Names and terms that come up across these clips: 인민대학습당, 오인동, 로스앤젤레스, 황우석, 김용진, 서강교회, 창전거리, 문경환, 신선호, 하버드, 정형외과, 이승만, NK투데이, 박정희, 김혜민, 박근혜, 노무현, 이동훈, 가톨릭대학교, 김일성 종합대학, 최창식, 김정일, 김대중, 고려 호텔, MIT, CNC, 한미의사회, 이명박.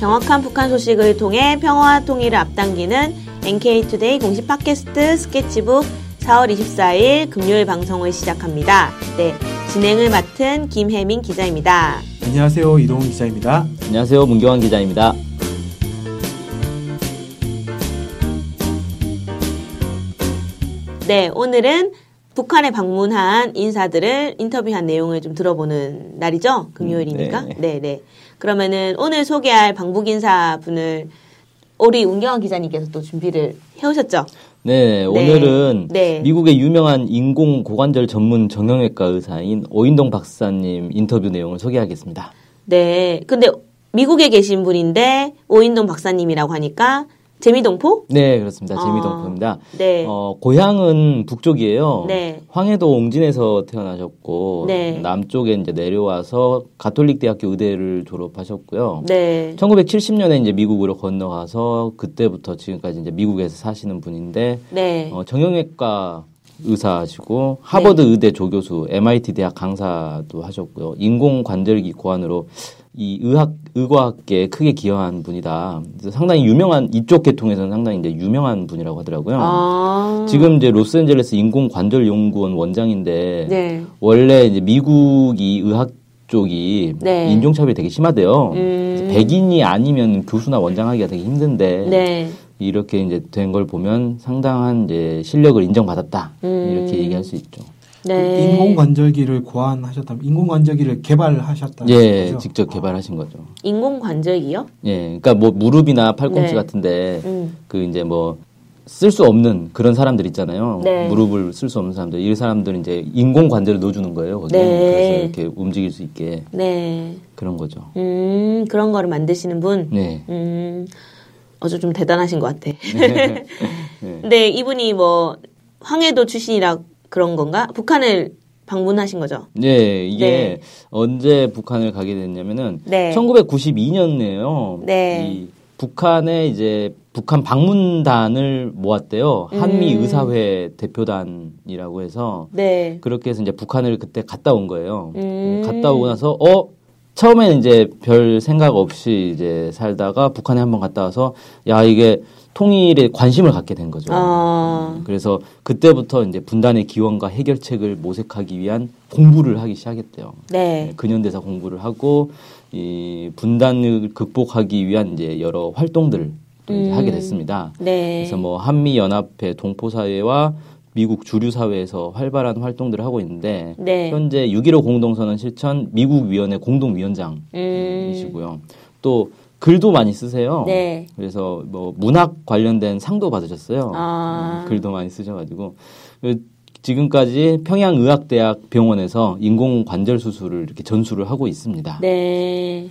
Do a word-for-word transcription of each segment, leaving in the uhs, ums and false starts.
정확한 북한 소식을 통해 평화와 통일을 앞당기는 엔케이투데이 공식 팟캐스트 스케치북 사월 이십사일 금요일 방송을 시작합니다. 네, 진행을 맡은 김혜민 기자입니다. 안녕하세요. 이동훈 기자입니다. 안녕하세요. 문경환 기자입니다. 네, 오늘은 북한에 방문한 인사들을 인터뷰한 내용을 좀 들어보는 날이죠. 금요일이니까. 음, 네. 네, 네. 그러면은 오늘 소개할 방북 인사분을 우리 운경환 기자님께서 또 준비를 해오셨죠. 네, 오늘은 네. 미국의 유명한 인공고관절 전문 정형외과 의사인 오인동 박사님 인터뷰 내용을 소개하겠습니다. 네, 근데 미국에 계신 분인데 오인동 박사님이라고 하니까 재미동포? 네, 그렇습니다. 재미동포입니다. 어, 네. 어, 고향은 북쪽이에요. 네. 황해도 옹진에서 태어나셨고 네. 남쪽에 이제 내려와서 가톨릭대학교 의대를 졸업하셨고요. 네. 천구백칠십년에 이제 미국으로 건너가서 그때부터 지금까지 이제 미국에서 사시는 분인데 네. 어, 정형외과 의사하시고 하버드 네. 의대 조교수, 엠아이티 대학 강사도 하셨고요. 인공관절기 고안으로 이 의학 의과학계에 크게 기여한 분이다. 상당히 유명한 이쪽 계통에서는 상당히 이제 유명한 분이라고 하더라고요. 아~ 지금 이제 로스앤젤레스 인공관절연구원 원장인데 네. 원래 이제 미국이 의학 쪽이 네. 인종차별이 되게 심하대요. 음~ 백인이 아니면 교수나 원장하기가 되게 힘든데. 네. 이렇게 이제 된 걸 보면 상당한 이제 실력을 인정받았다. 음. 이렇게 얘기할 수 있죠. 네. 인공관절기를 고안하셨다면 인공관절기를 개발하셨다는 예, 거죠? 직접 개발하신 거죠. 인공관절기요? 예, 그러니까 뭐 무릎이나 팔꿈치 네. 같은데 음. 그 이제 뭐 쓸 수 없는 그런 사람들 있잖아요. 네. 무릎을 쓸 수 없는 사람들, 이 사람들은 이제 인공관절을 넣어주는 거예요. 거기에. 네. 그래서 이렇게 움직일 수 있게 네. 그런 거죠. 음, 그런 거를 만드시는 분. 네. 음. 어저 좀 대단하신 것 같아. 네. 근데 이분이 뭐 황해도 출신이라 그런 건가? 북한을 방문하신 거죠? 네, 이게 네. 언제 북한을 가게 됐냐면은 네. 천구백구십이년이에요. 네. 이 북한에 이제 북한 방문단을 모았대요. 한미의사회 음. 대표단이라고 해서 네. 그렇게 해서 이제 북한을 그때 갔다 온 거예요. 음. 갔다 오고 나서 어? 처음에는 이제 별 생각 없이 이제 살다가 북한에 한번 갔다 와서 야 이게 통일에 관심을 갖게 된 거죠. 아. 그래서 그때부터 이제 분단의 기원과 해결책을 모색하기 위한 공부를 하기 시작했대요. 네. 근현대사 공부를 하고 이 분단을 극복하기 위한 이제 여러 활동들을 또 이제 음. 하게 됐습니다. 네. 그래서 뭐 한미 연합회 동포사회와 미국 주류사회에서 활발한 활동들을 하고 있는데 네. 현재 육점십오 공동선언 실천 미국위원회 공동위원장이시고요. 음. 또 글도 많이 쓰세요. 네. 그래서 뭐 문학 관련된 상도 받으셨어요. 아. 음, 글도 많이 쓰셔가지고 지금까지 평양의학대학 병원에서 인공관절 수술을 이렇게 전수를 하고 있습니다. 네.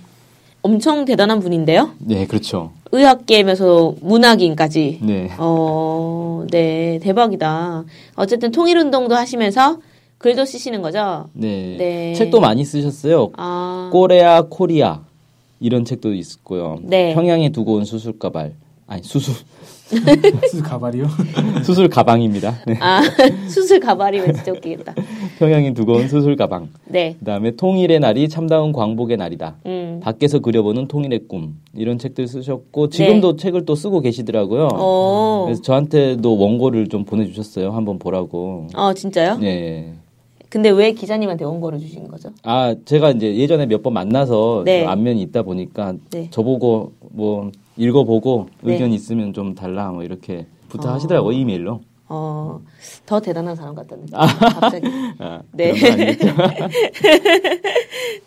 엄청 대단한 분인데요. 네, 그렇죠. 의학계면서 문학인까지. 네. 어, 네, 대박이다. 어쨌든 통일운동도 하시면서 글도 쓰시는 거죠? 네. 네. 책도 많이 쓰셨어요. 아. 꼬레아 코리아 이런 책도 있었고요. 네. 평양에 두고 온 수술 가발. 아니, 수술. 수술 가발이요? 수술 가방입니다. 네. 아, 수술 가발이면 진짜 웃기겠다. 평양이 두꺼운 수술 가방. 네. 그 다음에 통일의 날이 참다운 광복의 날이다. 음. 밖에서 그려보는 통일의 꿈. 이런 책들 쓰셨고, 지금도 네. 책을 또 쓰고 계시더라고요. 오. 그래서 저한테도 원고를 좀 보내주셨어요. 한번 보라고. 어, 진짜요? 네. 근데 왜 기자님한테 원고를 주신 거죠? 아, 제가 이제 예전에 몇 번 만나서 네. 안면이 있다 보니까 네. 저보고 뭐, 읽어보고 의견 네. 있으면 좀 달라 뭐 이렇게 부탁하시더라고요. 어... 이메일로. 어, 더 대단한 사람 같다는 아, 갑자기. 아, 네.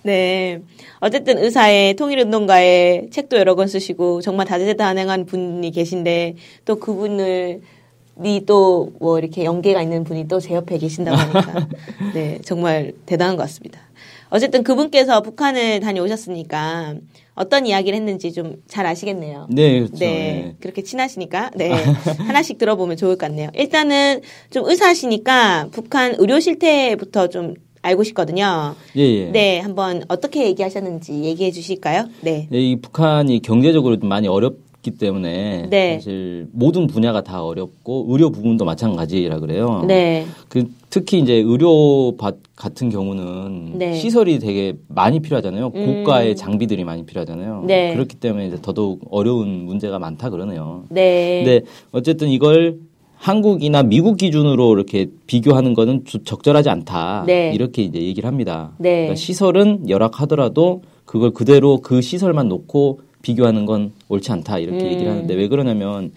네. 어쨌든 의사의 통일운동가의 책도 여러 권 쓰시고 정말 다재다능한 분이 계신데 또 그분을 니 또 뭐 이렇게 연계가 있는 분이 또 제 옆에 계신다고 하니까 네 정말 대단한 것 같습니다. 어쨌든 그분께서 북한을 다녀오셨으니까 어떤 이야기를 했는지 좀 잘 아시겠네요. 네, 그렇죠. 네, 네. 그렇게 친하시니까 네 하나씩 들어보면 좋을 것 같네요. 일단은 좀 의사시니까 북한 의료 실태부터 좀 알고 싶거든요. 예, 예. 네, 한번 어떻게 얘기하셨는지 얘기해 주실까요? 네. 네, 이 북한이 경제적으로 좀 많이 어렵 어렵기 때문에 네. 사실 모든 분야가 다 어렵고 의료 부분도 마찬가지라 그래요. 네. 그 특히 이제 의료 같은 경우는 네. 시설이 되게 많이 필요하잖아요. 고가의 음. 장비들이 많이 필요하잖아요. 네. 그렇기 때문에 이제 더더욱 어려운 문제가 많다 그러네요. 네. 근데 어쨌든 이걸 한국이나 미국 기준으로 이렇게 비교하는 거는 적절하지 않다. 네. 이렇게 이제 얘기를 합니다. 네. 그러니까 시설은 열악하더라도 그걸 그대로 그 시설만 놓고 비교하는 건 옳지 않다. 이렇게 음. 얘기를 하는데 왜 그러냐면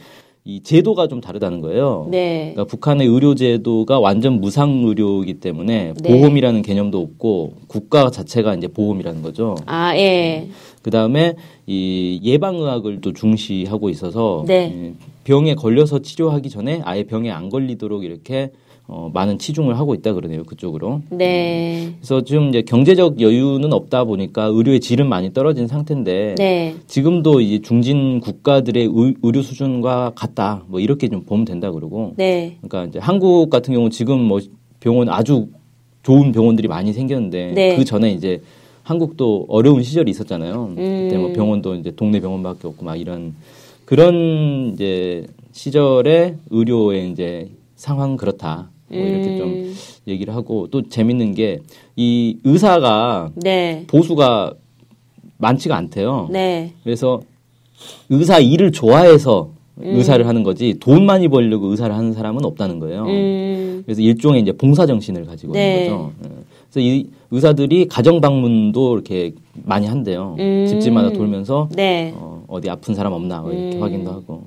이 제도가 좀 다르다는 거예요. 네. 그러니까 북한의 의료 제도가 완전 무상 의료이기 때문에 네. 보험이라는 개념도 없고 국가 자체가 이제 보험이라는 거죠. 아, 예. 그 다음에 이 예방의학을 또 중시하고 있어서 네. 병에 걸려서 치료하기 전에 아예 병에 안 걸리도록 이렇게 어, 많은 치중을 하고 있다 그러네요. 그쪽으로. 네. 음, 그래서 지금 이제 경제적 여유는 없다 보니까 의료의 질은 많이 떨어진 상태인데 네. 지금도 이제 중진 국가들의 의, 의료 수준과 같다. 뭐 이렇게 좀 보면 된다 그러고. 네. 그러니까 이제 한국 같은 경우 지금 뭐 병원 아주 좋은 병원들이 많이 생겼는데 네. 그 전에 이제 한국도 어려운 시절이 있었잖아요. 음. 그때 뭐 병원도 이제 동네 병원밖에 없고 막 이런 그런 이제 시절에 의료의 이제 상황 그렇다. 뭐 이렇게 음. 좀 얘기를 하고 또 재밌는 게 이 의사가 네. 보수가 많지가 않대요. 네. 그래서 의사 일을 좋아해서 음. 의사를 하는 거지 돈 많이 벌려고 의사를 하는 사람은 없다는 거예요. 음. 그래서 일종의 이제 봉사 정신을 가지고 네. 있는 거죠. 그래서 이 의사들이 가정 방문도 이렇게 많이 한대요. 음. 집집마다 돌면서 네. 어, 어디 아픈 사람 없나 이렇게 음. 확인도 하고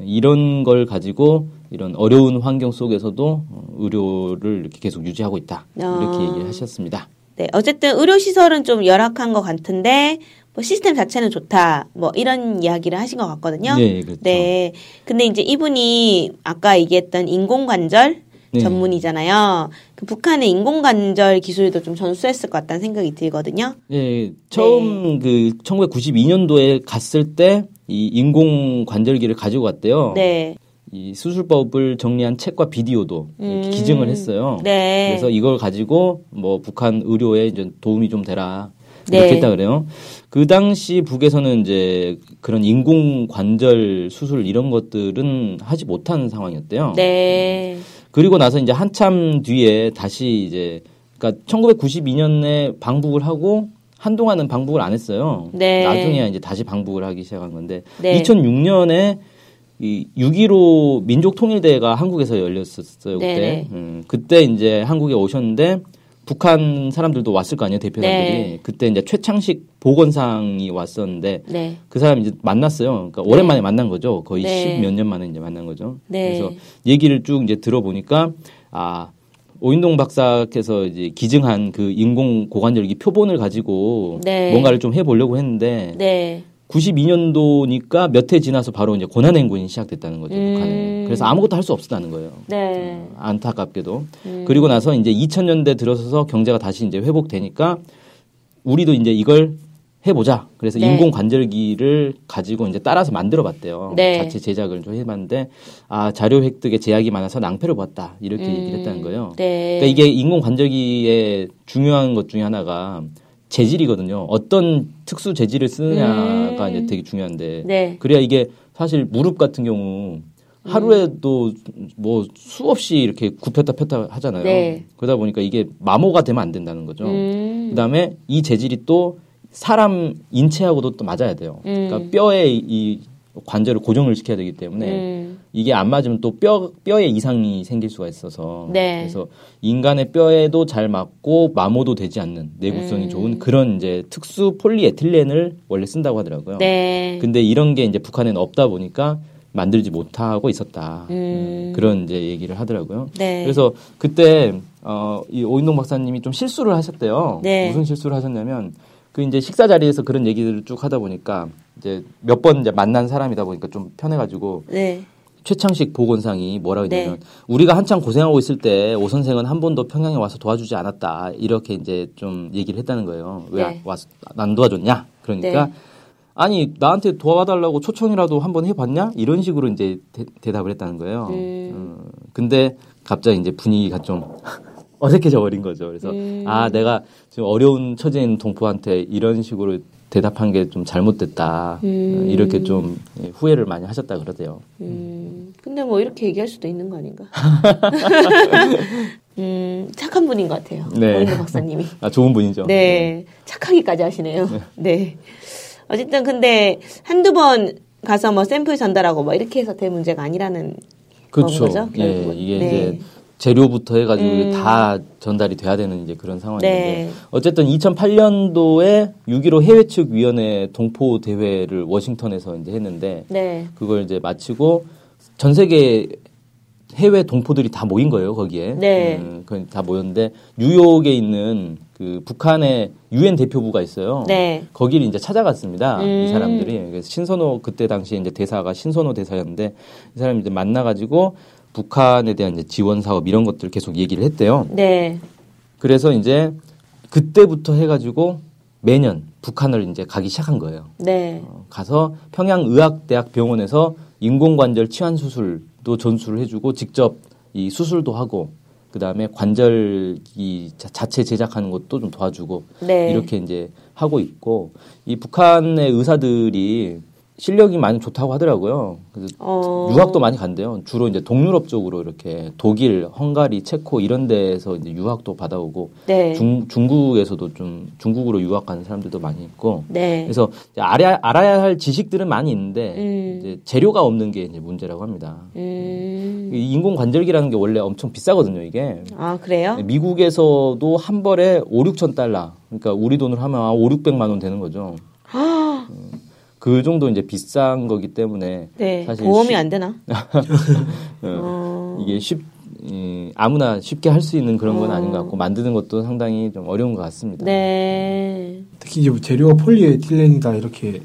이런 걸 가지고. 이런 어려운 환경 속에서도 의료를 이렇게 계속 유지하고 있다. 이렇게 어... 얘기를 하셨습니다. 네, 어쨌든 의료 시설은 좀 열악한 것 같은데 뭐 시스템 자체는 좋다. 뭐 이런 이야기를 하신 것 같거든요. 네, 그렇죠. 네, 근데 이제 이분이 아까 얘기했던 인공관절 네. 전문이잖아요. 그 북한의 인공관절 기술도 좀 전수했을 것 같다는 생각이 들거든요. 네, 처음 네. 그 천구백구십이 년도에 갔을 때 이 인공관절기를 가지고 갔대요. 네. 이 수술법을 정리한 책과 비디오도 음. 기증을 했어요. 네. 그래서 이걸 가지고 뭐 북한 의료에 이제 도움이 좀 되라 이렇게 네. 했다 그래요. 그 당시 북에서는 이제 그런 인공 관절 수술 이런 것들은 하지 못한 상황이었대요. 네. 음. 그리고 나서 이제 한참 뒤에 다시 이제 그러니까 천구백구십이 년에 방북을 하고 한동안은 방북을 안 했어요. 네. 나중에 이제 다시 방북을 하기 시작한 건데 네. 이천육 년에 이 육점일오 민족통일대회가 한국에서 열렸었어요. 그때 음, 그때 이제 한국에 오셨는데 북한 사람들도 왔을 거 아니에요. 대표단들이. 네. 그때 이제 최창식 보건상이 왔었는데 네. 그 사람 이제 만났어요. 그러니까 오랜만에 네. 만난 거죠. 거의 네. 십몇 년 만에 이제 만난 거죠. 네. 그래서 얘기를 쭉 이제 들어보니까 아 오인동 박사께서 이제 기증한 그 인공 고관절기 표본을 가지고 네. 뭔가를 좀 해보려고 했는데. 네. 구십이 년도니까 몇 해 지나서 바로 이제 고난행군이 시작됐다는 거죠, 음. 북한에. 그래서 아무것도 할 수 없었다는 거예요. 네. 음, 안타깝게도. 음. 그리고 나서 이제 이천 년대 들어서서 경제가 다시 이제 회복되니까 우리도 이제 이걸 해보자. 그래서 네. 인공 관절기를 가지고 이제 따라서 만들어 봤대요. 네. 자체 제작을 좀 해봤는데, 아, 자료 획득에 제약이 많아서 낭패를 봤다. 이렇게 음. 얘기를 했다는 거예요. 네. 그러니까 이게 인공 관절기의 중요한 것 중에 하나가 재질이거든요. 어떤 특수 재질을 쓰느냐가 음. 이제 되게 중요한데 네. 그래야 이게 사실 무릎 같은 경우 하루에도 음. 뭐 수없이 이렇게 굽혔다 폈다 하잖아요. 네. 그러다 보니까 이게 마모가 되면 안 된다는 거죠. 음. 그다음에 이 재질이 또 사람 인체하고도 또 맞아야 돼요. 음. 그러니까 뼈에 이 관절을 고정을 시켜야 되기 때문에 음. 이게 안 맞으면 또 뼈, 뼈에 이상이 생길 수가 있어서 네. 그래서 인간의 뼈에도 잘 맞고 마모도 되지 않는 내구성이 음. 좋은 그런 이제 특수 폴리에틸렌을 원래 쓴다고 하더라고요. 네. 근데 이런 게 이제 북한에는 없다 보니까 만들지 못하고 있었다. 음. 그런 이제 얘기를 하더라고요. 네. 그래서 그때 어, 이 오인동 박사님이 좀 실수를 하셨대요. 네. 무슨 실수를 하셨냐면 그 이제 식사 자리에서 그런 얘기들을 쭉 하다 보니까 이제 몇 번 이제 만난 사람이다 보니까 좀 편해가지고 네. 최창식 보건상이 뭐라고 했냐면 네. 우리가 한창 고생하고 있을 때 오 선생은 한 번도 평양에 와서 도와주지 않았다 이렇게 이제 좀 얘기를 했다는 거예요. 왜 네. 와서 안 도와줬냐? 그러니까 네. 아니 나한테 도와달라고 초청이라도 한번 해봤냐? 이런 식으로 이제 대, 대답을 했다는 거예요. 음. 음, 근데 갑자기 이제 분위기가 좀 어색해져 버린 거죠. 그래서 음. 아 내가 지금 어려운 처지인 동포한테 이런 식으로 대답한 게 좀 잘못됐다. 음. 이렇게 좀 후회를 많이 하셨다 그러대요. 음. 근데 뭐 이렇게 얘기할 수도 있는 거 아닌가? 음, 착한 분인 것 같아요. 네. 오인동 박사님이. 아, 좋은 분이죠. 네. 착하기까지 하시네요. 네. 네. 어쨌든 근데 한두 번 가서 뭐 샘플 전달하고 뭐 이렇게 해서 될 문제가 아니라는 그렇죠. 거죠. 그렇죠. 예, 네. 이게 네. 이제 재료부터 해가지고 음. 다 전달이 돼야 되는 이제 그런 상황인데 네. 어쨌든 이천팔 년도에 육점십오 해외 측 위원회 동포 대회를 워싱턴에서 이제 했는데 네. 그걸 이제 마치고 전 세계 해외 동포들이 다 모인 거예요 거기에 네. 음, 다 모였는데 뉴욕에 있는 그 북한의 유엔 대표부가 있어요. 네. 거기를 이제 찾아갔습니다. 음. 이 사람들이 그래서 신선호 그때 당시 이제 대사가 신선호 대사였는데 이 사람이 이제 만나가지고 북한에 대한 이제 지원 사업 이런 것들 계속 얘기를 했대요. 네. 그래서 이제 그때부터 해가지고 매년 북한을 이제 가기 시작한 거예요. 네. 어, 가서 평양의학대학 병원에서 인공관절 치환 수술도 전수를 해주고 직접 이 수술도 하고 그 다음에 관절 이 자체 제작하는 것도 좀 도와주고 네. 이렇게 이제 하고 있고 이 북한의 의사들이 실력이 많이 좋다고 하더라고요. 그래서 어... 유학도 많이 간대요. 주로 이제 동유럽 쪽으로 이렇게 독일, 헝가리, 체코 이런 데에서 이제 유학도 받아오고 네. 중, 중국에서도 좀 중국으로 유학 가는 사람들도 많이 있고. 네. 그래서 알아야, 알아야 할 지식들은 많이 있는데 음. 이제 재료가 없는 게 이제 문제라고 합니다. 음. 인공 관절기라는 게 원래 엄청 비싸거든요, 이게. 아, 그래요? 미국에서도 한 벌에 오만 육천 달러. 그러니까 우리 돈으로 하면 오천육백만 원 되는 거죠. 아. 그 정도 이제 비싼 거기 때문에 네, 사실 보험이 쉽... 안 되나? 어... 이게 쉽 이, 아무나 쉽게 할 수 있는 그런 건 어... 아닌 것 같고 만드는 것도 상당히 좀 어려운 것 같습니다. 네. 특히 이제 재료가 폴리에틸렌이다 이렇게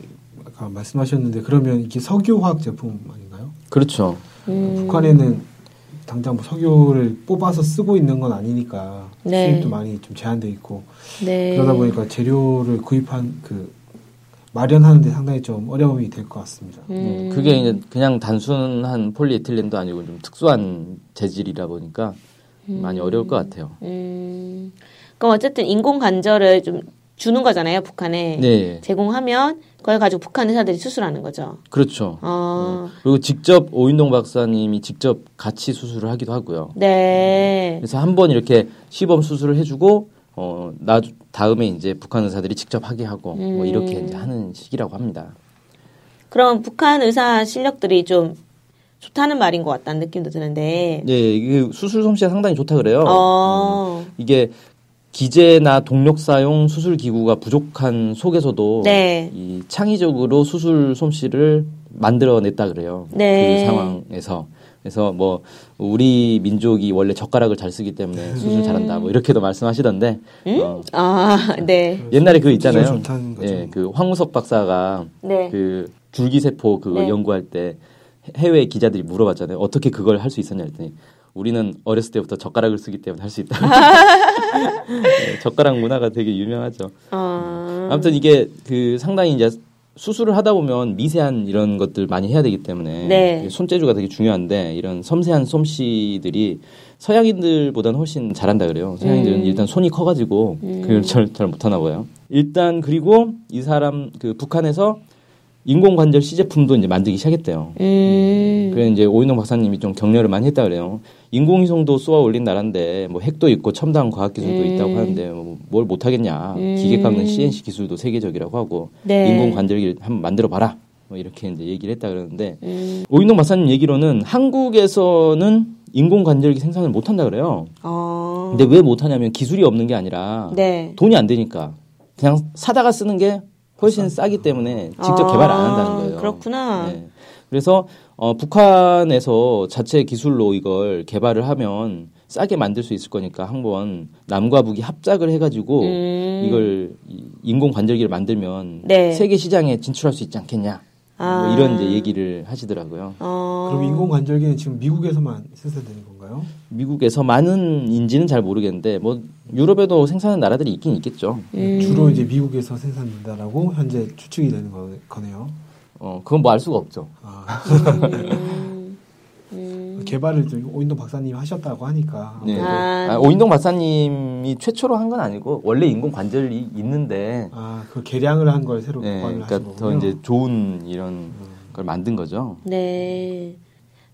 아까 말씀하셨는데 그러면 이게 석유화학 제품 아닌가요? 그렇죠. 음... 북한에는 당장 뭐 석유를 뽑아서 쓰고 있는 건 아니니까 네. 수입도 많이 좀 제한돼 있고 네. 그러다 보니까 재료를 구입한 그 마련하는데 상당히 좀 어려움이 될 것 같습니다. 음. 그게 이제 그냥 단순한 폴리에틸렌도 아니고 좀 특수한 재질이라 보니까 음. 많이 어려울 것 같아요. 음. 그럼 어쨌든 인공 관절을 좀 주는 거잖아요, 북한에. 네. 제공하면 그걸 가지고 북한 의사들이 수술하는 거죠. 그렇죠. 어. 네. 그리고 직접 오인동 박사님이 직접 같이 수술을 하기도 하고요. 네. 음. 그래서 한번 이렇게 시범 수술을 해주고 어, 나, 다음에 이제 북한 의사들이 직접 하게 하고, 음. 뭐, 이렇게 이제 하는 시기라고 합니다. 그럼 북한 의사 실력들이 좀 좋다는 말인 것 같다는 느낌도 드는데. 네, 이게 수술 솜씨가 상당히 좋다 그래요. 어. 음, 이게 기재나 동력사용 수술기구가 부족한 속에서도. 네. 이 창의적으로 수술 솜씨를 만들어냈다 그래요. 네. 그 상황에서. 그래서 뭐 우리 민족이 원래 젓가락을 잘 쓰기 때문에 수술 음. 잘한다 뭐 이렇게도 말씀하시던데 음? 어, 아, 네. 옛날에 그 있잖아요. 예, 그 황우석 박사가 네. 그 줄기세포 그걸 네. 연구할 때 해외 기자들이 물어봤잖아요. 어떻게 그걸 할 수 있었냐 했더니 우리는 어렸을 때부터 젓가락을 쓰기 때문에 할 수 있다. 네, 젓가락 문화가 되게 유명하죠. 아. 아무튼 이게 그 상당히 이제 수술을 하다 보면 미세한 이런 것들 많이 해야 되기 때문에 네. 손재주가 되게 중요한데 이런 섬세한 솜씨들이 서양인들보다는 훨씬 잘한다 그래요. 서양인들은 음. 일단 손이 커가지고 음. 그걸 잘, 잘 못하나 봐요. 일단 그리고 이 사람 그 북한에서 인공관절 시제품도 이제 만들기 시작했대요. 음. 그래서 이제 오인동 박사님이 좀 격려를 많이 했다 그래요. 인공위성도 쏘아 올린 나라인데 뭐 핵도 있고 첨단 과학기술도 음. 있다고 하는데 뭐 뭘 못하겠냐. 음. 기계 깎는 씨엔씨 기술도 세계적이라고 하고 네. 인공관절기를 한번 만들어봐라. 뭐 이렇게 이제 얘기를 했다 그러는데 음. 오인동 박사님 얘기로는 한국에서는 인공관절기 생산을 못한다 그래요. 어. 근데 왜 못하냐면 기술이 없는 게 아니라 네. 돈이 안 되니까 그냥 사다가 쓰는 게 훨씬 싸기 때문에 직접 아, 개발 안 한다는 거예요. 그렇구나. 네. 그래서 어, 북한에서 자체 기술로 이걸 개발을 하면 싸게 만들 수 있을 거니까 한번 남과 북이 합작을 해가지고 음. 이걸 인공 관절기를 만들면 네. 세계 시장에 진출할 수 있지 않겠냐. 아. 뭐 이런 이제 얘기를 하시더라고요. 어. 그럼 인공 관절기는 지금 미국에서만 생산되는 건가요? 미국에서만인지는 잘 모르겠는데 뭐 유럽에도 생산하는 나라들이 있긴 있겠죠. 음. 주로 이제 미국에서 생산된다라고 현재 추측이 되는 거네요. 어, 그건 뭐 알 수가 없죠. 아. 음. 음. 음. 개발을 좀 오인동 박사님이 하셨다고 하니까. 네. 아, 아, 오인동 박사님이 최초로 한 건 아니고 원래 인공 관절이 있는데 아, 그 개량을 한 걸 새로 개발을 네, 그러니까 하신 거군요. 더 이제 좋은 이런 음. 걸 만든 거죠. 네.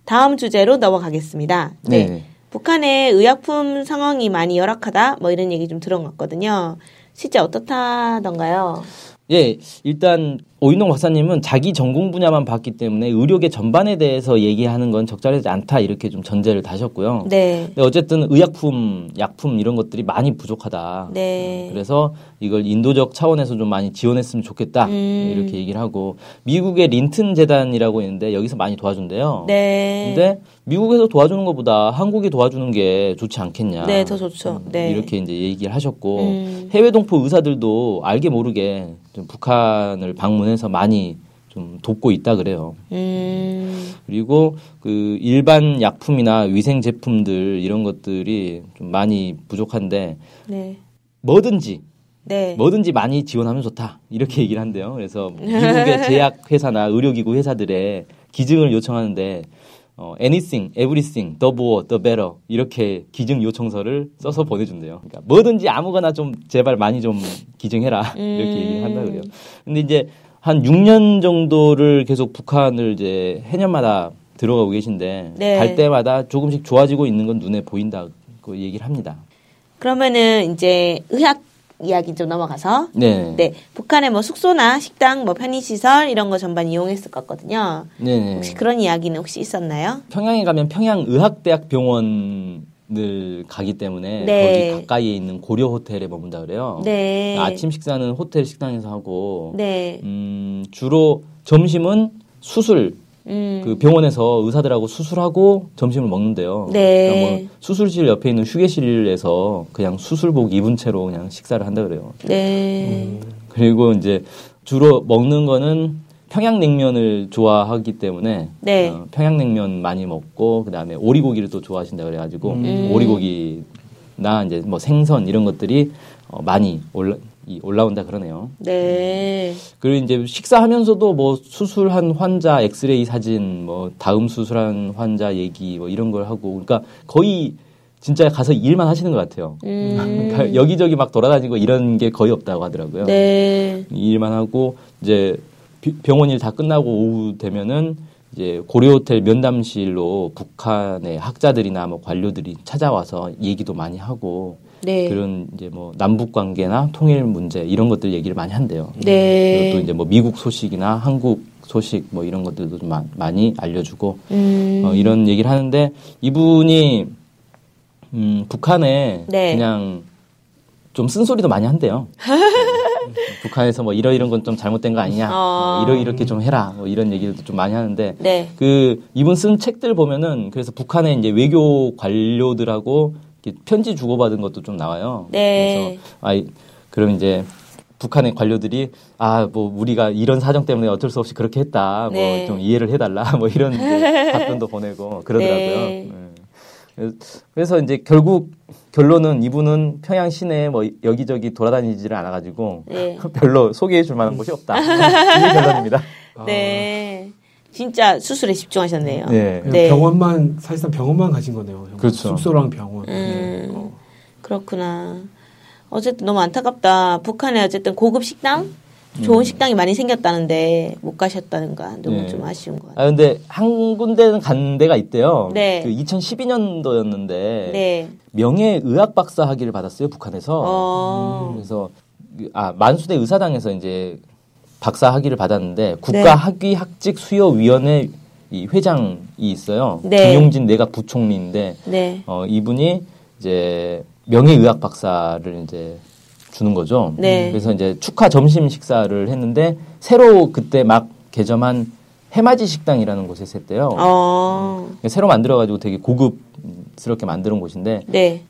다음 주제로 넘어가겠습니다. 네. 네. 북한의 의약품 상황이 많이 열악하다 뭐 이런 얘기 좀 들어봤거든요. 실제 어떻다던가요? 예, 일단 오인동 박사님은 자기 전공 분야만 봤기 때문에 의료계 전반에 대해서 얘기하는 건 적절하지 않다 이렇게 좀 전제를 다셨고요. 네. 근데 어쨌든 의약품, 약품 이런 것들이 많이 부족하다. 네. 그래서 이걸 인도적 차원에서 좀 많이 지원했으면 좋겠다 음. 이렇게 얘기를 하고 미국의 린튼 재단이라고 있는데 여기서 많이 도와준대요. 네. 근데 미국에서 도와주는 것보다 한국이 도와주는 게 좋지 않겠냐. 네, 더 좋죠. 네. 이렇게 이제 얘기를 하셨고 음. 해외 동포 의사들도 알게 모르게 좀 북한을 방문해서 많이 좀 돕고 있다 그래요. 음. 그리고 그 일반 약품이나 위생 제품들 이런 것들이 좀 많이 부족한데 네. 뭐든지 네. 뭐든지 많이 지원하면 좋다 이렇게 얘기를 한대요. 그래서 미국의 제약 회사나 의료기구 회사들의 기증을 요청하는데 어, anything, everything, the more, the better 이렇게 기증 요청서를 써서 보내준대요. 그러니까 뭐든지 아무거나 좀 제발 많이 좀 기증해라 음. 이렇게 얘기를 한다 그래요. 근데 이제 한 육 년 정도를 계속 북한을 이제 해년마다 들어가고 계신데 네. 갈 때마다 조금씩 좋아지고 있는 건 눈에 보인다고 얘기를 합니다. 그러면은 이제 의학 이야기 좀 넘어가서 네. 네, 북한의 뭐 숙소나 식당, 뭐 편의시설 이런 거 전반 이용했을 것 같거든요. 네. 혹시 그런 이야기는 혹시 있었나요? 평양에 가면 평양의학대학 병원을 가기 때문에 네. 거기 가까이에 있는 고려 호텔에 머문다 그래요. 네. 아침 식사는 호텔 식당에서 하고 네. 음, 주로 점심은 수술. 음. 그 병원에서 의사들하고 수술하고 점심을 먹는데요. 네. 그러니까 뭐 수술실 옆에 있는 휴게실에서 그냥 수술복 입은 채로 그냥 식사를 한다 그래요. 네. 음. 그리고 이제 주로 먹는 거는 평양냉면을 좋아하기 때문에 네. 어, 평양냉면 많이 먹고 그다음에 오리고기를 또 좋아하신다 그래가지고 음. 오리고기나 이제 뭐 생선 이런 것들이 어, 많이 올라. 이 올라온다 그러네요. 네. 그리고 이제 식사하면서도 뭐 수술한 환자 엑스레이 사진, 뭐 다음 수술한 환자 얘기 뭐 이런 걸 하고, 그러니까 거의 진짜 가서 일만 하시는 것 같아요. 음. 그러니까 여기저기 막 돌아다니고 이런 게 거의 없다고 하더라고요. 네. 일만 하고 이제 병원 일 다 끝나고 오후 되면은 이제 고려호텔 면담실로 북한의 학자들이나 뭐 관료들이 찾아와서 얘기도 많이 하고. 네. 그런 이제 뭐 남북 관계나 통일 문제 이런 것들 얘기를 많이 한대요. 네. 그리고 또 이제 뭐 미국 소식이나 한국 소식 뭐 이런 것들도 좀 많이 알려주고 음. 어, 이런 얘기를 하는데 이분이 음, 북한에 네. 그냥 좀 쓴소리도 많이 한대요. 북한에서 뭐 이러 이런 건 좀 잘못된 거 아니냐, 어... 뭐 이러 이렇게 좀 해라, 뭐 이런 얘기를 좀 많이 하는데 네. 그 이분 쓴 책들 보면은 그래서 북한의 이제 외교 관료들하고 편지 주고받은 것도 좀 나와요. 네. 그래서 아이 그럼 이제 북한의 관료들이 아 뭐 우리가 이런 사정 때문에 어쩔 수 없이 그렇게 했다. 네. 뭐 좀 이해를 해달라. 뭐 이런 답변도 보내고 그러더라고요. 네. 네. 그래서 이제 결국 결론은 이분은 평양 시내 뭐 여기저기 돌아다니지를 않아가지고 네. 별로 소개해줄 만한 곳이 없다. 이게 결론입니다. 네. 아. 진짜 수술에 집중하셨네요. 네. 네. 병원만 사실상 병원만 가신 거네요. 병원. 그렇죠. 숙소랑 병원. 음, 어. 그렇구나. 어쨌든 너무 안타깝다. 북한에 어쨌든 고급 식당, 좋은 음. 식당이 많이 생겼다는데 못 가셨다는 거 너무 네. 좀 아쉬운 것 같아요. 아 근데 한 군데는 간 데가 있대요. 네. 그 이천십이 년도였는데 네. 명예 의학 박사 학위를 받았어요 북한에서. 어. 음, 그래서 아 만수대 의사당에서 이제. 박사 학위를 받았는데 국가학위학직수여위원회 이 회장이 있어요. 네. 김용진 내각 부총리인데 네. 어, 이분이 이제 명예의학 박사를 이제 주는 거죠. 네. 그래서 이제 축하 점심 식사를 했는데 새로 그때 막 개점한 해맞이 식당이라는 곳에서 했대요. 어. 음, 새로 만들어가지고 되게 고급스럽게 만드는 곳인데. 네.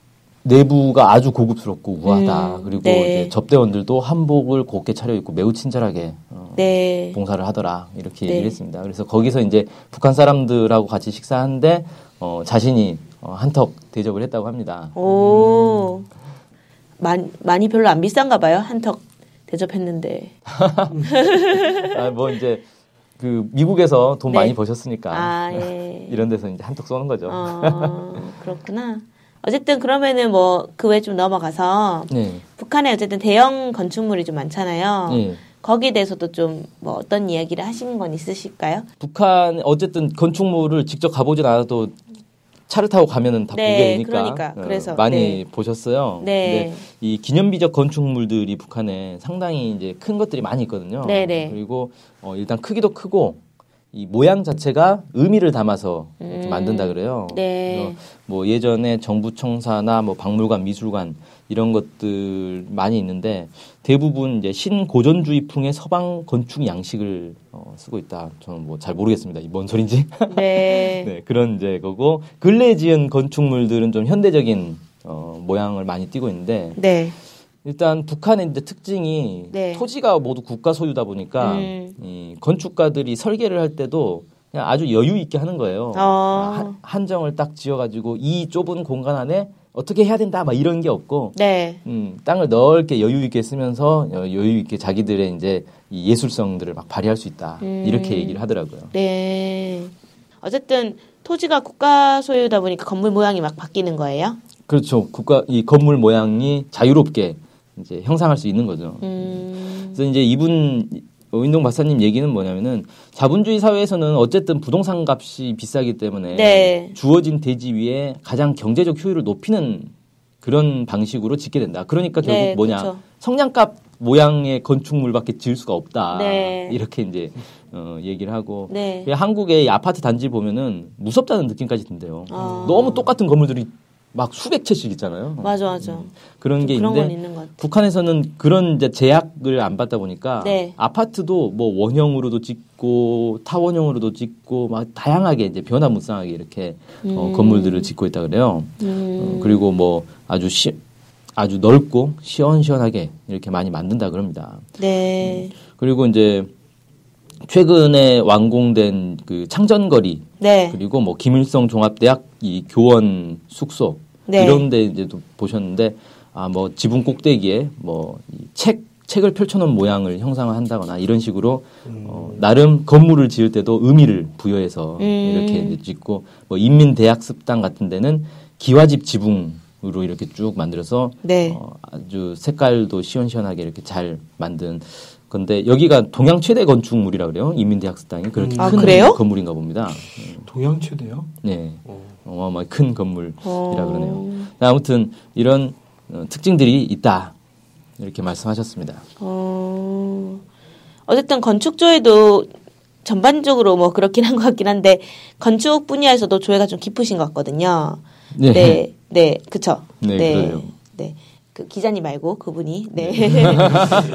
내부가 아주 고급스럽고 우아하다. 음, 그리고 네. 이제 접대원들도 한복을 곱게 차려입고 매우 친절하게 어, 네. 봉사를 하더라. 이렇게 네. 얘기를 했습니다. 그래서 거기서 이제 북한 사람들하고 같이 식사하는데 어, 자신이 어, 한턱 대접을 했다고 합니다. 오, 음. 많이, 많이 별로 안 비싼가 봐요. 한턱 대접했는데. 아, 뭐 이제 그 미국에서 돈 네. 많이 버셨으니까 아, 예. 이런 데서 이제 한턱 쏘는 거죠. 어, 그렇구나. 어쨌든 그러면은 뭐 그 외에 좀 넘어가서 네. 북한에 어쨌든 대형 건축물이 좀 많잖아요. 네. 거기에 대해서도 좀 뭐 어떤 이야기를 하신 건 있으실까요? 북한 어쨌든 건축물을 직접 가보진 않아도 차를 타고 가면은 다 네, 보게 되니까 그러니까. 그래서, 많이 네. 보셨어요. 네. 근데 이 기념비적 건축물들이 북한에 상당히 이제 큰 것들이 많이 있거든요. 네, 네. 그리고 어, 일단 크기도 크고 이 모양 자체가 의미를 담아서 음. 만든다 그래요. 네. 뭐 예전에 정부청사나 뭐 박물관, 미술관 이런 것들 많이 있는데 대부분 이제 신고전주의풍의 서방 건축 양식을 어, 쓰고 있다. 저는 뭐 잘 모르겠습니다. 이 뭔 소린지. 네. 네. 그런 이제 거고 근래 지은 건축물들은 좀 현대적인 어, 모양을 많이 띠고 있는데. 네. 일단 북한의 이제 특징이 네. 토지가 모두 국가 소유다 보니까 음. 이 건축가들이 설계를 할 때도 그냥 아주 여유 있게 하는 거예요. 어. 한, 한정을 딱 지어가지고 이 좁은 공간 안에 어떻게 해야 된다 막 이런 게 없고 네. 음, 땅을 넓게 여유 있게 쓰면서 여유 있게 자기들의 이제 이 예술성들을 막 발휘할 수 있다 음. 이렇게 얘기를 하더라고요. 네. 어쨌든 토지가 국가 소유다 보니까 건물 모양이 막 바뀌는 거예요. 그렇죠. 국가 이 건물 모양이 자유롭게 이제 형상할 수 있는 거죠. 음. 그래서 이제 이분 오인동 박사님 얘기는 뭐냐면은 자본주의 사회에서는 어쨌든 부동산 값이 비싸기 때문에 네. 주어진 대지 위에 가장 경제적 효율을 높이는 그런 방식으로 짓게 된다. 그러니까 결국 네, 뭐냐 그렇죠. 성냥갑 모양의 건축물밖에 지을 수가 없다. 네. 이렇게 이제 어, 얘기를 하고 네. 한국의 아파트 단지 보면은 무섭다는 느낌까지 든대요. 아. 너무 똑같은 건물들이 막 수백 채씩 있잖아요. 맞아, 맞아. 음, 그런 게 그런 있는데 있는 북한에서는 그런 이제 제약을 안 받다 보니까 네. 아파트도 뭐 원형으로도 짓고 타원형으로도 짓고 막 다양하게 이제 변화무쌍하게 이렇게 음. 어, 건물들을 짓고 있다 그래요. 음. 어, 그리고 뭐 아주 시 아주 넓고 시원시원하게 이렇게 많이 만든다 그럽니다. 네. 음, 그리고 이제 최근에 완공된 그 창전거리 네. 그리고 뭐 김일성 종합대학 이 교원 숙소 네. 이런데 이제 또 보셨는데 아 뭐 지붕 꼭대기에 뭐 책 책을 펼쳐놓은 모양을 형상화한다거나 이런 식으로 음. 어, 나름 건물을 지을 때도 의미를 부여해서 음. 이렇게 이제 짓고 뭐 인민대학습당 같은 데는 기와집 지붕으로 이렇게 쭉 만들어서 네. 어, 아주 색깔도 시원시원하게 이렇게 잘 만든. 근데 여기가 동양 최대 건축물이라 그래요. 인민대학습당이 그렇게 음. 큰 아, 그래요? 건물인가 봅니다. 동양 최대요? 네, 어마어마한 큰 건물이라 그러네요. 아무튼 이런 특징들이 있다 이렇게 말씀하셨습니다. 어... 어쨌든 건축조에도 전반적으로 뭐 그렇긴 한 것 같긴 한데 건축 분야에서도 조예가 좀 깊으신 것 같거든요. 네, 네, 네. 그렇죠. 네, 네, 그래요. 네. 그 기자님 말고 그분이 네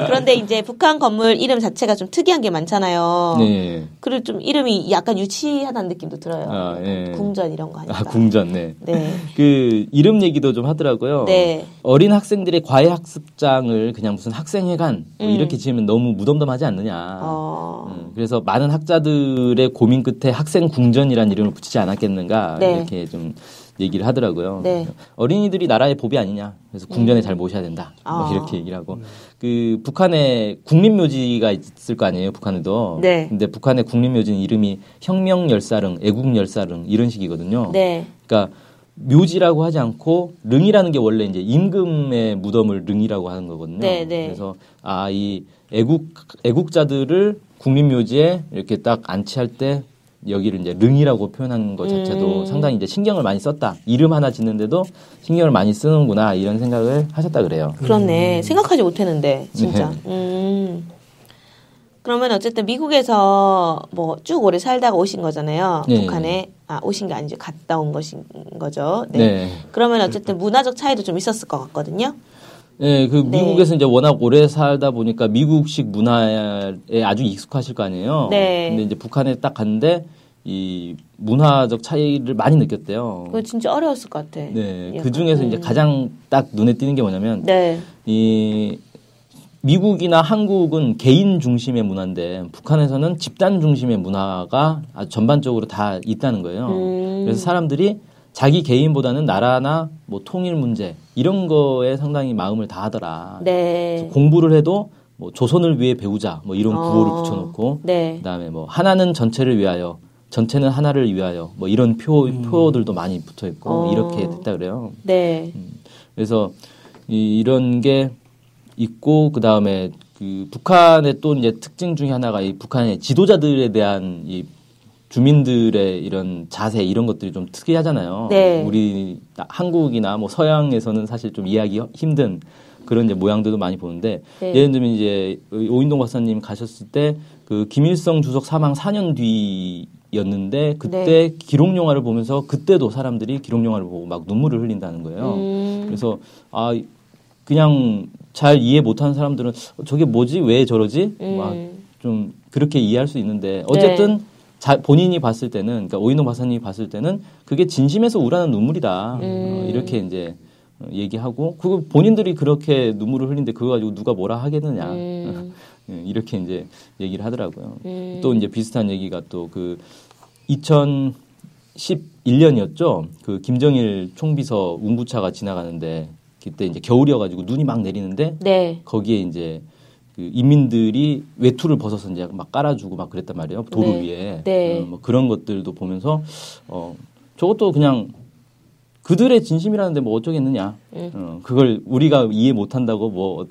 그런데 이제 북한 건물 이름 자체가 좀 특이한 게 많잖아요. 네. 그리고 좀 이름이 약간 유치하다는 느낌도 들어요. 아, 예. 궁전 이런 거 하니까. 아, 궁전 네. 네. 그 이름 얘기도 좀 하더라고요. 네. 어린 학생들의 과외 학습장을 그냥 무슨 학생회관 뭐 이렇게 지으면 너무 무덤덤하지 않느냐. 어. 음, 그래서 많은 학자들의 고민 끝에 학생 궁전이라는 이름을 붙이지 않았겠는가 네. 이렇게 좀. 얘기를 하더라고요. 네. 어린이들이 나라의 법이 아니냐. 그래서 궁전에 음. 잘 모셔야 된다. 아. 뭐 이렇게 얘기를 하고. 음. 그 북한에 국립묘지가 있을 거 아니에요. 북한에도. 네. 근데 북한의 국립묘지는 이름이 혁명열사릉, 애국열사릉 이런 식이거든요. 네. 그러니까 묘지라고 하지 않고 릉이라는 게 원래 이제 임금의 무덤을 릉이라고 하는 거거든요. 네, 네. 그래서 아, 이 애국 애국자들을 국립묘지에 이렇게 딱 안치할 때 여기를 이제 릉이라고 표현한 것 자체도 음. 상당히 이제 신경을 많이 썼다. 이름 하나 짓는데도 신경을 많이 쓰는구나 이런 생각을 하셨다 그래요. 그렇네. 음. 생각하지 못했는데 진짜. 네. 음. 그러면 어쨌든 미국에서 뭐 쭉 오래 살다가 오신 거잖아요. 네. 북한에 아 오신 게 아니죠. 갔다 온 것인 거죠. 네. 네. 그러면 어쨌든 문화적 차이도 좀 있었을 것 같거든요. 네, 그 미국에서 네. 이제 워낙 오래 살다 보니까 미국식 문화에 아주 익숙하실 거 아니에요. 네. 근데 이제 북한에 딱 갔는데 이 문화적 차이를 많이 느꼈대요. 그거 진짜 어려웠을 것 같아. 네, 약간. 그 중에서 이제 가장 딱 눈에 띄는 게 뭐냐면 네. 이 미국이나 한국은 개인 중심의 문화인데 북한에서는 집단 중심의 문화가 아주 전반적으로 다 있다는 거예요. 음. 그래서 사람들이 자기 개인보다는 나라나 뭐 통일 문제 이런 거에 상당히 마음을 다하더라. 네. 공부를 해도 뭐 조선을 위해 배우자 뭐 이런 어, 구호를 붙여놓고 네. 그다음에 뭐 하나는 전체를 위하여 전체는 하나를 위하여 뭐 이런 표 음. 표어들도 많이 붙어 있고 어. 이렇게 됐다 그래요. 네. 음, 그래서 이, 이런 게 있고 그다음에 그 북한의 또 이제 특징 중에 하나가 이 북한의 지도자들에 대한 이 주민들의 이런 자세 이런 것들이 좀 특이하잖아요. 네. 우리 한국이나 뭐 서양에서는 사실 좀 이해하기 힘든 그런 이제 모양들도 많이 보는데 네. 예를 들면 이제 오인동 박사님 가셨을 때 그 김일성 주석 사망 사 년 뒤였는데 그때 네. 기록 영화를 보면서 그때도 사람들이 기록 영화를 보고 막 눈물을 흘린다는 거예요. 음. 그래서 아 그냥 잘 이해 못하는 사람들은 저게 뭐지 왜 저러지 음. 막 좀 그렇게 이해할 수 있는데 어쨌든. 네. 자, 본인이 봤을 때는, 그러니까 오인동 박사님이 봤을 때는 그게 진심에서 우러나는 눈물이다. 음. 어, 이렇게 이제 얘기하고, 그거 본인들이 그렇게 눈물을 흘리는데 그거 가지고 누가 뭐라 하겠느냐. 음. 이렇게 이제 얘기를 하더라고요. 음. 또 이제 비슷한 얘기가 또 그 이천십일 년이었죠. 그 김정일 총비서 운구차가 지나가는데 그때 이제 겨울이어가지고 눈이 막 내리는데 네. 거기에 이제 그 인민들이 외투를 벗어서 이제 막 깔아주고 막 그랬단 말이에요. 도로 네. 위에. 네. 음, 뭐 그런 것들도 보면서, 어, 저것도 그냥 그들의 진심이라는데 뭐 어쩌겠느냐. 음. 어, 그걸 우리가 이해 못한다고 뭐,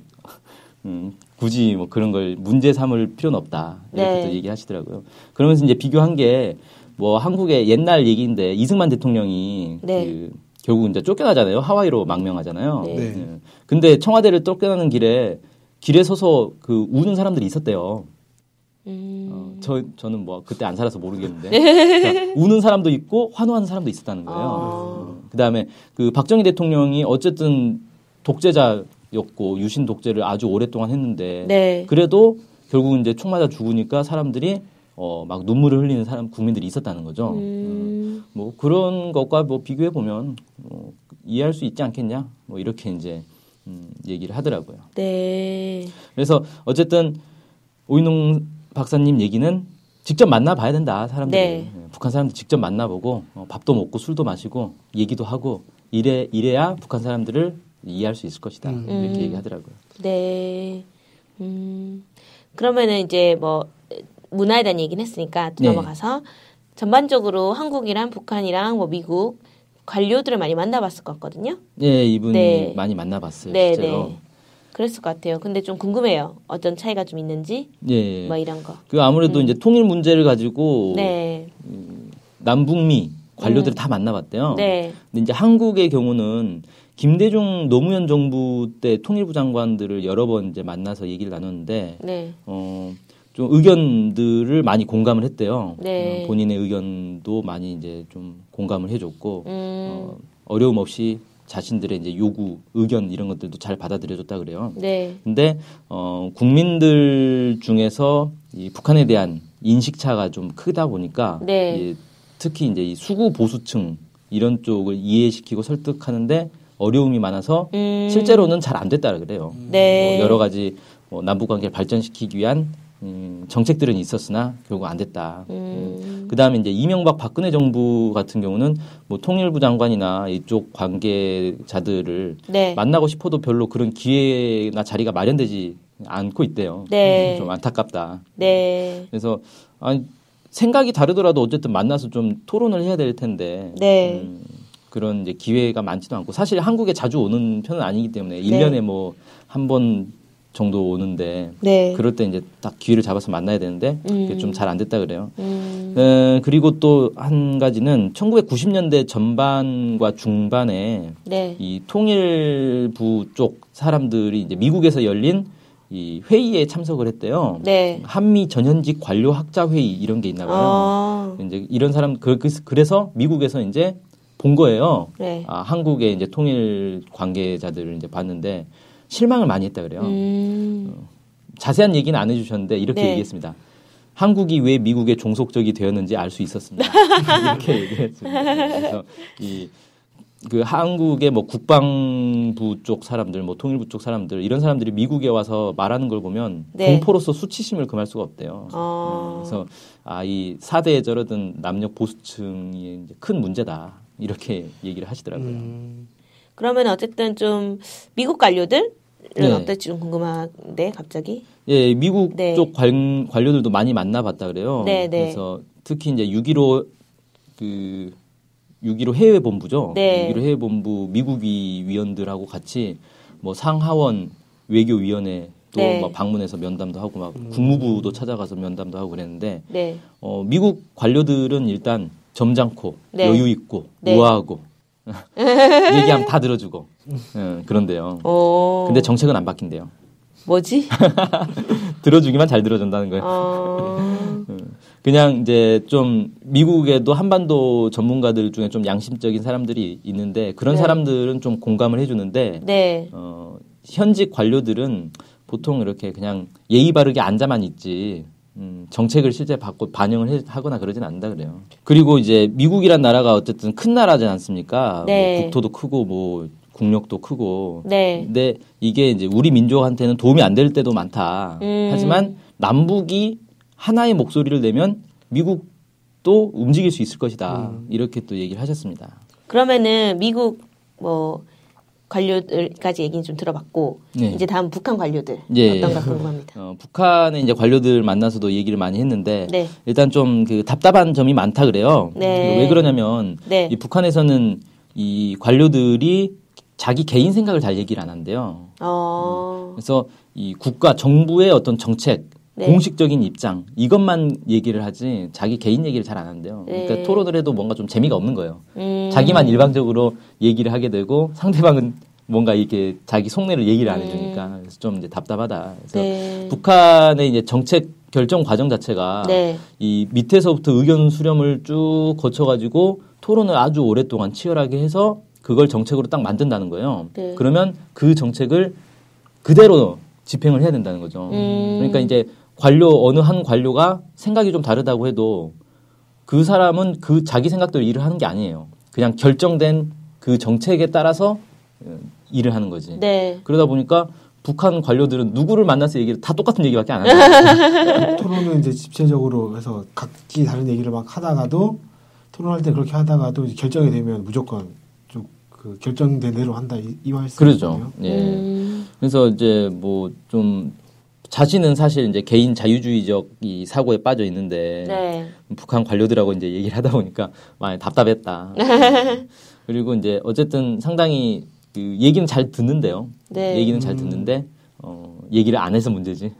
음, 굳이 뭐 그런 걸 문제 삼을 필요는 없다. 이렇게 네. 얘기하시더라고요. 그러면서 이제 비교한 게 뭐 한국의 옛날 얘기인데 이승만 대통령이 네. 그 결국 이제 쫓겨나잖아요. 하와이로 망명하잖아요. 네. 네. 네. 근데 청와대를 쫓겨나는 길에 길에 서서 그 우는 사람들이 있었대요. 음... 어, 저 저는 뭐 그때 안 살아서 모르겠는데 그러니까 우는 사람도 있고 환호하는 사람도 있었다는 거예요. 아... 음. 그다음에 그 박정희 대통령이 어쨌든 독재자였고 유신 독재를 아주 오랫동안 했는데 네. 그래도 결국 이제 총 맞아 죽으니까 사람들이 어, 막 눈물을 흘리는 사람 국민들이 있었다는 거죠. 음... 음, 뭐 그런 것과 뭐 비교해 보면 뭐 이해할 수 있지 않겠냐? 뭐 이렇게 이제. 얘기를 하더라고요. 네. 그래서 어쨌든 오인동 박사님 얘기는 직접 만나봐야 된다. 사람들이 네. 북한 사람들 직접 만나보고 어, 밥도 먹고 술도 마시고 얘기도 하고 이래 이래야 북한 사람들을 이해할 수 있을 것이다. 음. 이렇게 얘기하더라고요. 네. 음. 그러면은 이제 뭐 문화에 대한 얘기는 했으니까 또 네. 넘어가서 전반적으로 한국이랑 북한이랑 뭐 미국 관료들을 많이 만나봤을 것 같거든요. 예, 이분이 네. 많이 만나봤어요. 네, 실제로. 네. 그랬을 것 같아요. 근데 좀 궁금해요. 어떤 차이가 좀 있는지. 예, 예. 뭐 이런 거. 그 아무래도 음. 이제 통일 문제를 가지고 네. 음, 남북미 관료들을 음. 다 만나봤대요. 네. 근데 이제 한국의 경우는 김대중 노무현 정부 때 통일부 장관들을 여러 번 이제 만나서 얘기를 나눴는데 네. 어, 좀 의견들을 많이 공감을 했대요. 네. 본인의 의견도 많이 이제 좀 공감을 해줬고 음. 어, 어려움 없이 자신들의 이제 요구, 의견 이런 것들도 잘 받아들여줬다 그래요. 네. 근데 어, 국민들 중에서 이 북한에 대한 인식차가 좀 크다 보니까 네. 이, 특히 이제 이 수구 보수층 이런 쪽을 이해시키고 설득하는데 어려움이 많아서 음. 실제로는 잘 안 됐다 그래요. 네. 뭐 여러 가지 뭐 남북 관계를 발전시키기 위한 음, 정책들은 있었으나 결국 안 됐다. 음. 그 다음에 이제 이명박 박근혜 정부 같은 경우는 뭐 통일부 장관이나 이쪽 관계자들을 네. 만나고 싶어도 별로 그런 기회나 자리가 마련되지 않고 있대요. 네. 좀 안타깝다. 네. 그래서 아니, 생각이 다르더라도 어쨌든 만나서 좀 토론을 해야 될 텐데. 네. 음, 그런 이제 기회가 많지도 않고 사실 한국에 자주 오는 편은 아니기 때문에 네. 일 년에 뭐 한 번 정도 오는데 네. 그럴 때 이제 딱 기회를 잡아서 만나야 되는데 음. 그게 좀 잘 안 됐다 그래요. 음. 에, 그리고 또 한 가지는 천구백구십 년대 전반과 중반에 네. 이 통일부 쪽 사람들이 이제 미국에서 열린 이 회의에 참석을 했대요. 네. 한미 전현직 관료 학자 회의 이런 게 있나 봐요. 아. 이제 이런 사람 그, 그래서 미국에서 이제 본 거예요. 네. 아, 한국의 이제 통일 관계자들을 이제 봤는데. 실망을 많이 했다 그래요. 음. 어, 자세한 얘기는 안 해주셨는데 이렇게 네. 얘기했습니다. 한국이 왜 미국의 종속적이 되었는지 알 수 있었습니다. 이렇게 얘기했습니다. 그래서 이 그 한국의 뭐 국방부 쪽 사람들, 뭐 통일부 쪽 사람들 이런 사람들이 미국에 와서 말하는 걸 보면 네. 동포로서 수치심을 금할 수가 없대요. 어. 음, 그래서 아, 이 사대에 저러든 남녀 보수층이 이제 큰 문제다 이렇게 얘기를 하시더라고요. 음. 그러면 어쨌든 좀 미국 관료들 네. 어떨지 좀 궁금한데 갑자기. 예, 미국 네. 쪽 관, 관료들도 많이 만나봤다 그래요. 네, 네. 그래서 특히 이제 육점십오 그 육점십오 해외 본부죠. 네. 육점십오 해외 본부 미국위 위원들하고 같이 뭐 상하원 외교위원회 또 네. 막 방문해서 면담도 하고 막 국무부도 찾아가서 면담도 하고 그랬는데 네. 어, 미국 관료들은 일단 점잖고 네. 여유 있고 네. 우아하고 얘기하면 다 들어주고 응, 그런데요. 오. 근데 정책은 안 바뀐대요. 뭐지? 들어주기만 잘 들어준다는 거예요. 어... 그냥 이제 좀 미국에도 한반도 전문가들 중에 좀 양심적인 사람들이 있는데 그런 네. 사람들은 좀 공감을 해주는데 네. 어, 현직 관료들은 보통 이렇게 그냥 예의 바르게 앉아만 있지 음, 정책을 실제 받고 반영을 해, 하거나 그러진 않는다 그래요. 그리고 이제 미국이란 나라가 어쨌든 큰 나라지 않습니까? 네. 뭐 국토도 크고 뭐 국력도 크고. 네. 근데 이게 이제 우리 민족한테는 도움이 안 될 때도 많다. 음. 하지만 남북이 하나의 목소리를 내면 미국도 움직일 수 있을 것이다. 음. 이렇게 또 얘기를 하셨습니다. 그러면은 미국 뭐 관료들까지 얘기는 좀 들어봤고 네. 이제 다음 북한 관료들 예. 어떤가 궁금합니다. 어, 북한의 이제 관료들 만나서도 얘기를 많이 했는데 네. 일단 좀 그 답답한 점이 많다 그래요. 네. 왜 그러냐면 네. 이 북한에서는 이 관료들이 자기 개인 생각을 잘 얘기를 안 한대요. 어... 음, 그래서 이 국가 정부의 어떤 정책 네. 공식적인 입장 이것만 얘기를 하지 자기 개인 얘기를 잘 안 한대요. 네. 그러니까 토론을 해도 뭔가 좀 재미가 없는 거예요. 음. 자기만 일방적으로 얘기를 하게 되고 상대방은 뭔가 이렇게 자기 속내를 얘기를 안 해주니까 그래서 좀 이제 답답하다. 그래서 네. 북한의 이제 정책 결정 과정 자체가 네. 이 밑에서부터 의견 수렴을 쭉 거쳐가지고 토론을 아주 오랫동안 치열하게 해서 그걸 정책으로 딱 만든다는 거예요. 네. 그러면 그 정책을 그대로 집행을 해야 된다는 거죠. 음. 그러니까 이제 관료, 어느 한 관료가 생각이 좀 다르다고 해도 그 사람은 그 자기 생각대로 일을 하는 게 아니에요. 그냥 결정된 그 정책에 따라서 일을 하는 거지. 네. 그러다 보니까 북한 관료들은 누구를 만나서 얘기를 다 똑같은 얘기밖에 안 하는 거예요. 토론은 이제 집체적으로 해서 각기 다른 얘기를 막 하다가도 토론할 때 그렇게 하다가도 이제 결정이 되면 무조건 좀 그 결정된 대로 한다 이, 이 말씀이거든요. 그렇죠. 예. 음. 그래서 이제 뭐 좀 자신은 사실 이제 개인 자유주의적 이 사고에 빠져 있는데 네. 북한 관료들하고 이제 얘기를 하다 보니까 많이 답답했다. 그리고 이제 어쨌든 상당히 그 얘기는 잘 듣는데요. 네. 얘기는 잘 듣는데 어 얘기를 안 해서 문제지.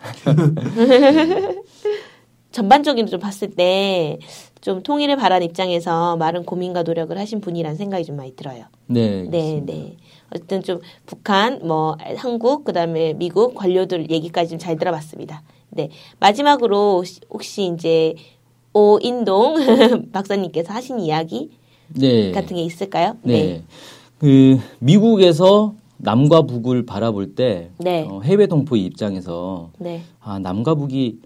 전반적으로 좀 봤을 때 좀 통일을 바란 입장에서 많은 고민과 노력을 하신 분이란 생각이 좀 많이 들어요. 네, 네, 네. 어쨌든 좀 북한, 뭐 한국, 그다음에 미국 관료들 얘기까지 좀 잘 들어봤습니다. 네, 마지막으로 혹시 이제 오인동 박사님께서 하신 이야기 네. 같은 게 있을까요? 네. 네, 그 미국에서 남과 북을 바라볼 때 네. 어, 해외 동포의 입장에서 네. 아 남과 북이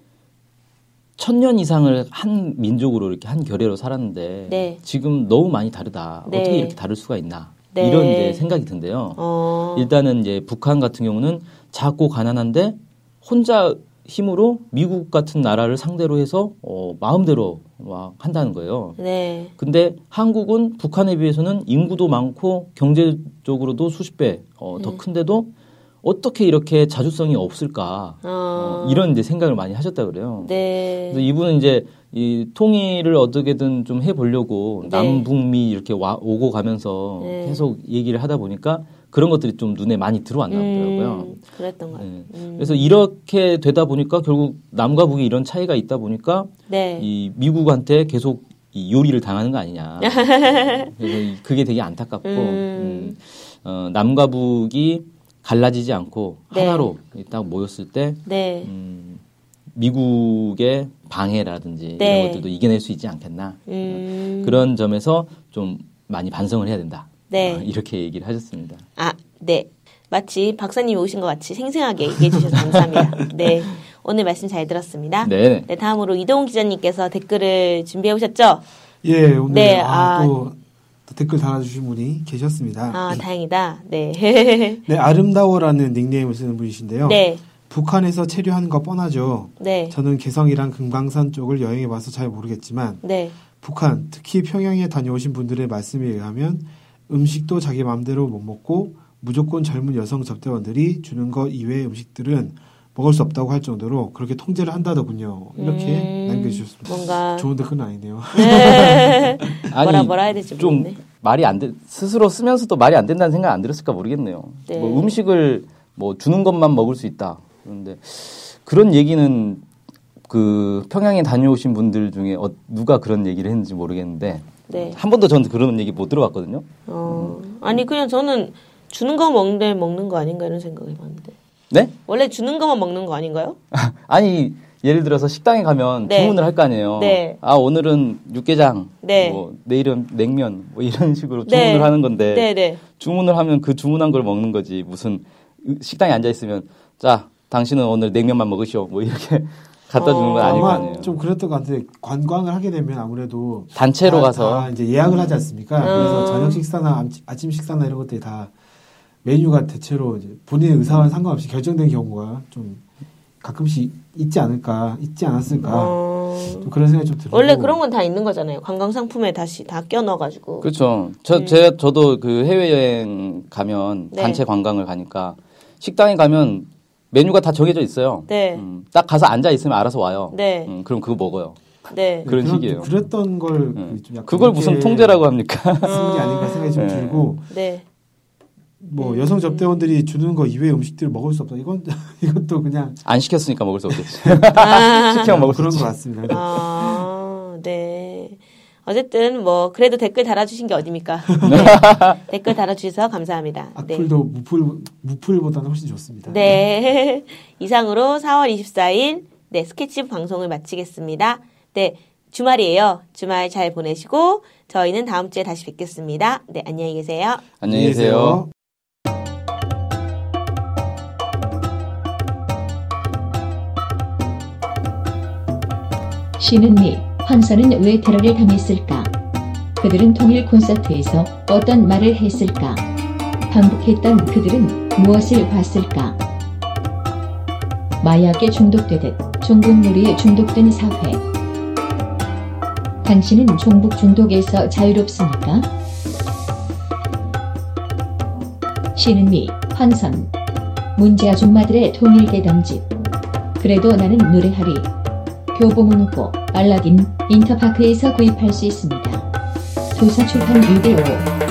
천년 이상을 한 민족으로 이렇게 한 결의로 살았는데 네. 지금 너무 많이 다르다. 네. 어떻게 이렇게 다를 수가 있나? 네. 이런 이제 생각이 든대요. 어. 일단은 이제 북한 같은 경우는 작고 가난한데 혼자 힘으로 미국 같은 나라를 상대로 해서 어, 마음대로 막 한다는 거예요. 네. 근데 한국은 북한에 비해서는 인구도 많고 경제적으로도 수십 배 어, 더 음. 큰데도 어떻게 이렇게 자주성이 없을까 어. 어, 이런 이제 생각을 많이 하셨다 그래요. 네. 그래서 이분은 이제 이 통일을 어떻게든 좀 해보려고 네. 남북미 이렇게 와, 오고 가면서 네. 계속 얘기를 하다 보니까 그런 것들이 좀 눈에 많이 들어왔나 보더라고요. 음, 그랬던 것 같아요. 네. 음. 그래서 이렇게 되다 보니까 결국 남과 북이 이런 차이가 있다 보니까 네. 이 미국한테 계속 이 요리를 당하는 거 아니냐. 그래서 그게 되게 안타깝고 음. 음, 어, 남과 북이 갈라지지 않고 네. 하나로 딱 모였을 때 네. 음, 미국의 방해라든지 네. 이런 것들도 이겨낼 수 있지 않겠나 음. 그런 점에서 좀 많이 반성을 해야 된다 네. 어, 이렇게 얘기를 하셨습니다. 아, 네. 마치 박사님이 오신 것 같이 생생하게 얘기해 주셔서 감사합니다. 네, 오늘 말씀 잘 들었습니다. 네. 네, 다음으로 이동훈 기자님께서 댓글을 준비해 오셨죠? 예, 오늘 네, 아, 아, 또 댓글 달아주신 분이 계셨습니다. 아, 다행이다. 네. 네, 아름다워라는 닉네임을 쓰는 분이신데요. 네. 북한에서 체류한 거 뻔하죠. 네. 저는 개성이랑 금강산 쪽을 여행해봐서 잘 모르겠지만 네. 북한, 특히 평양에 다녀오신 분들의 말씀에 의하면 음식도 자기 마음대로 못 먹고 무조건 젊은 여성 접대원들이 주는 것 이외의 음식들은 먹을 수 없다고 할 정도로 그렇게 통제를 한다더군요. 이렇게 음, 남겨주셨습니다. 뭔가 좋은 댓글은 아니네요. 네. 아니, 뭐라 뭐라 해야 될지 좀 모르겠네. 말이 안 돼. 스스로 쓰면서도 말이 안 된다는 생각 안 들었을까 모르겠네요. 네. 뭐 음식을 뭐 주는 것만 먹을 수 있다. 그런데 그런 얘기는 그 평양에 다녀오신 분들 중에 어, 누가 그런 얘기를 했는지 모르겠는데 네. 한 번도 저는 그런 얘기 못 들어봤거든요. 어, 음. 아니 그냥 저는 주는 거 먹는데 먹는 거 아닌가 이런 생각이 많은데. 네? 원래 주는 것만 먹는 거 아닌가요? 아니 예를 들어서 식당에 가면 네. 주문을 할 거 아니에요. 네. 아 오늘은 육개장, 네. 뭐 내일은 냉면, 뭐 이런 식으로 주문을 네. 하는 건데 네, 네. 주문을 하면 그 주문한 걸 먹는 거지 무슨 식당에 앉아 있으면 자 당신은 오늘 냉면만 먹으시오, 뭐 이렇게 갖다 주는 건 어, 아닐 거 아니에요. 좀 그랬던 것 같은데 관광을 하게 되면 아무래도 단체로 다, 가서 다 이제 예약을 하지 않습니까? 음. 그래서 저녁 식사나 아침 식사나 이런 것들이 다 메뉴가 대체로 이제 본인의 의사와 상관없이 결정된 경우가 좀 가끔씩 있지 않을까, 있지 않았을까. 어... 좀 그런 생각이 좀 들어요. 원래 그런 건 다 있는 거잖아요. 관광 상품에 다시 다 껴넣어가지고. 그렇죠. 저, 음. 제가, 저도 그 해외여행 가면 네. 단체 관광을 가니까 식당에 가면 메뉴가 다 정해져 있어요. 네. 음, 딱 가서 앉아있으면 알아서 와요. 네. 음, 그럼 그거 먹어요. 네. 그런 그런 식이에요. 그랬던 걸. 네. 좀 약간 그걸 무슨 통제라고 합니까? 쓰는 게 아닌가 생각이 좀 네. 들고. 네. 뭐 여성 접대원들이 주는 거 이외의 음식들을 먹을 수 없다. 이건 이것도 그냥 안 시켰으니까 먹을 수 없겠지. 아~ 시켜 먹을 그런 것 같습니다. 아, 네. 어쨌든 뭐 그래도 댓글 달아주신 게 어딥니까? 네. 댓글 달아주셔서 감사합니다. 악플도 네. 무플 무플보다는 훨씬 좋습니다. 네. 이상으로 사월 이십사일 네 스케치북 방송을 마치겠습니다. 네 주말이에요. 주말 잘 보내시고 저희는 다음 주에 다시 뵙겠습니다. 네 안녕히 계세요. 안녕히 계세요. 쉬는 미, 환선은 왜 테러를 당했을까? 그들은 통일 콘서트에서 어떤 말을 했을까? 방북했던 그들은 무엇을 봤을까? 마약에 중독되듯 종북놀이에 중독된 사회. 당신은 종북 중독에서 자유롭습니까? 쉬는 미, 환선. 문제 아줌마들의 통일 대담집. 그래도 나는 노래하리. 교보문고, 알라딘, 인터파크에서 구입할 수 있습니다. 도서출판 육백오십오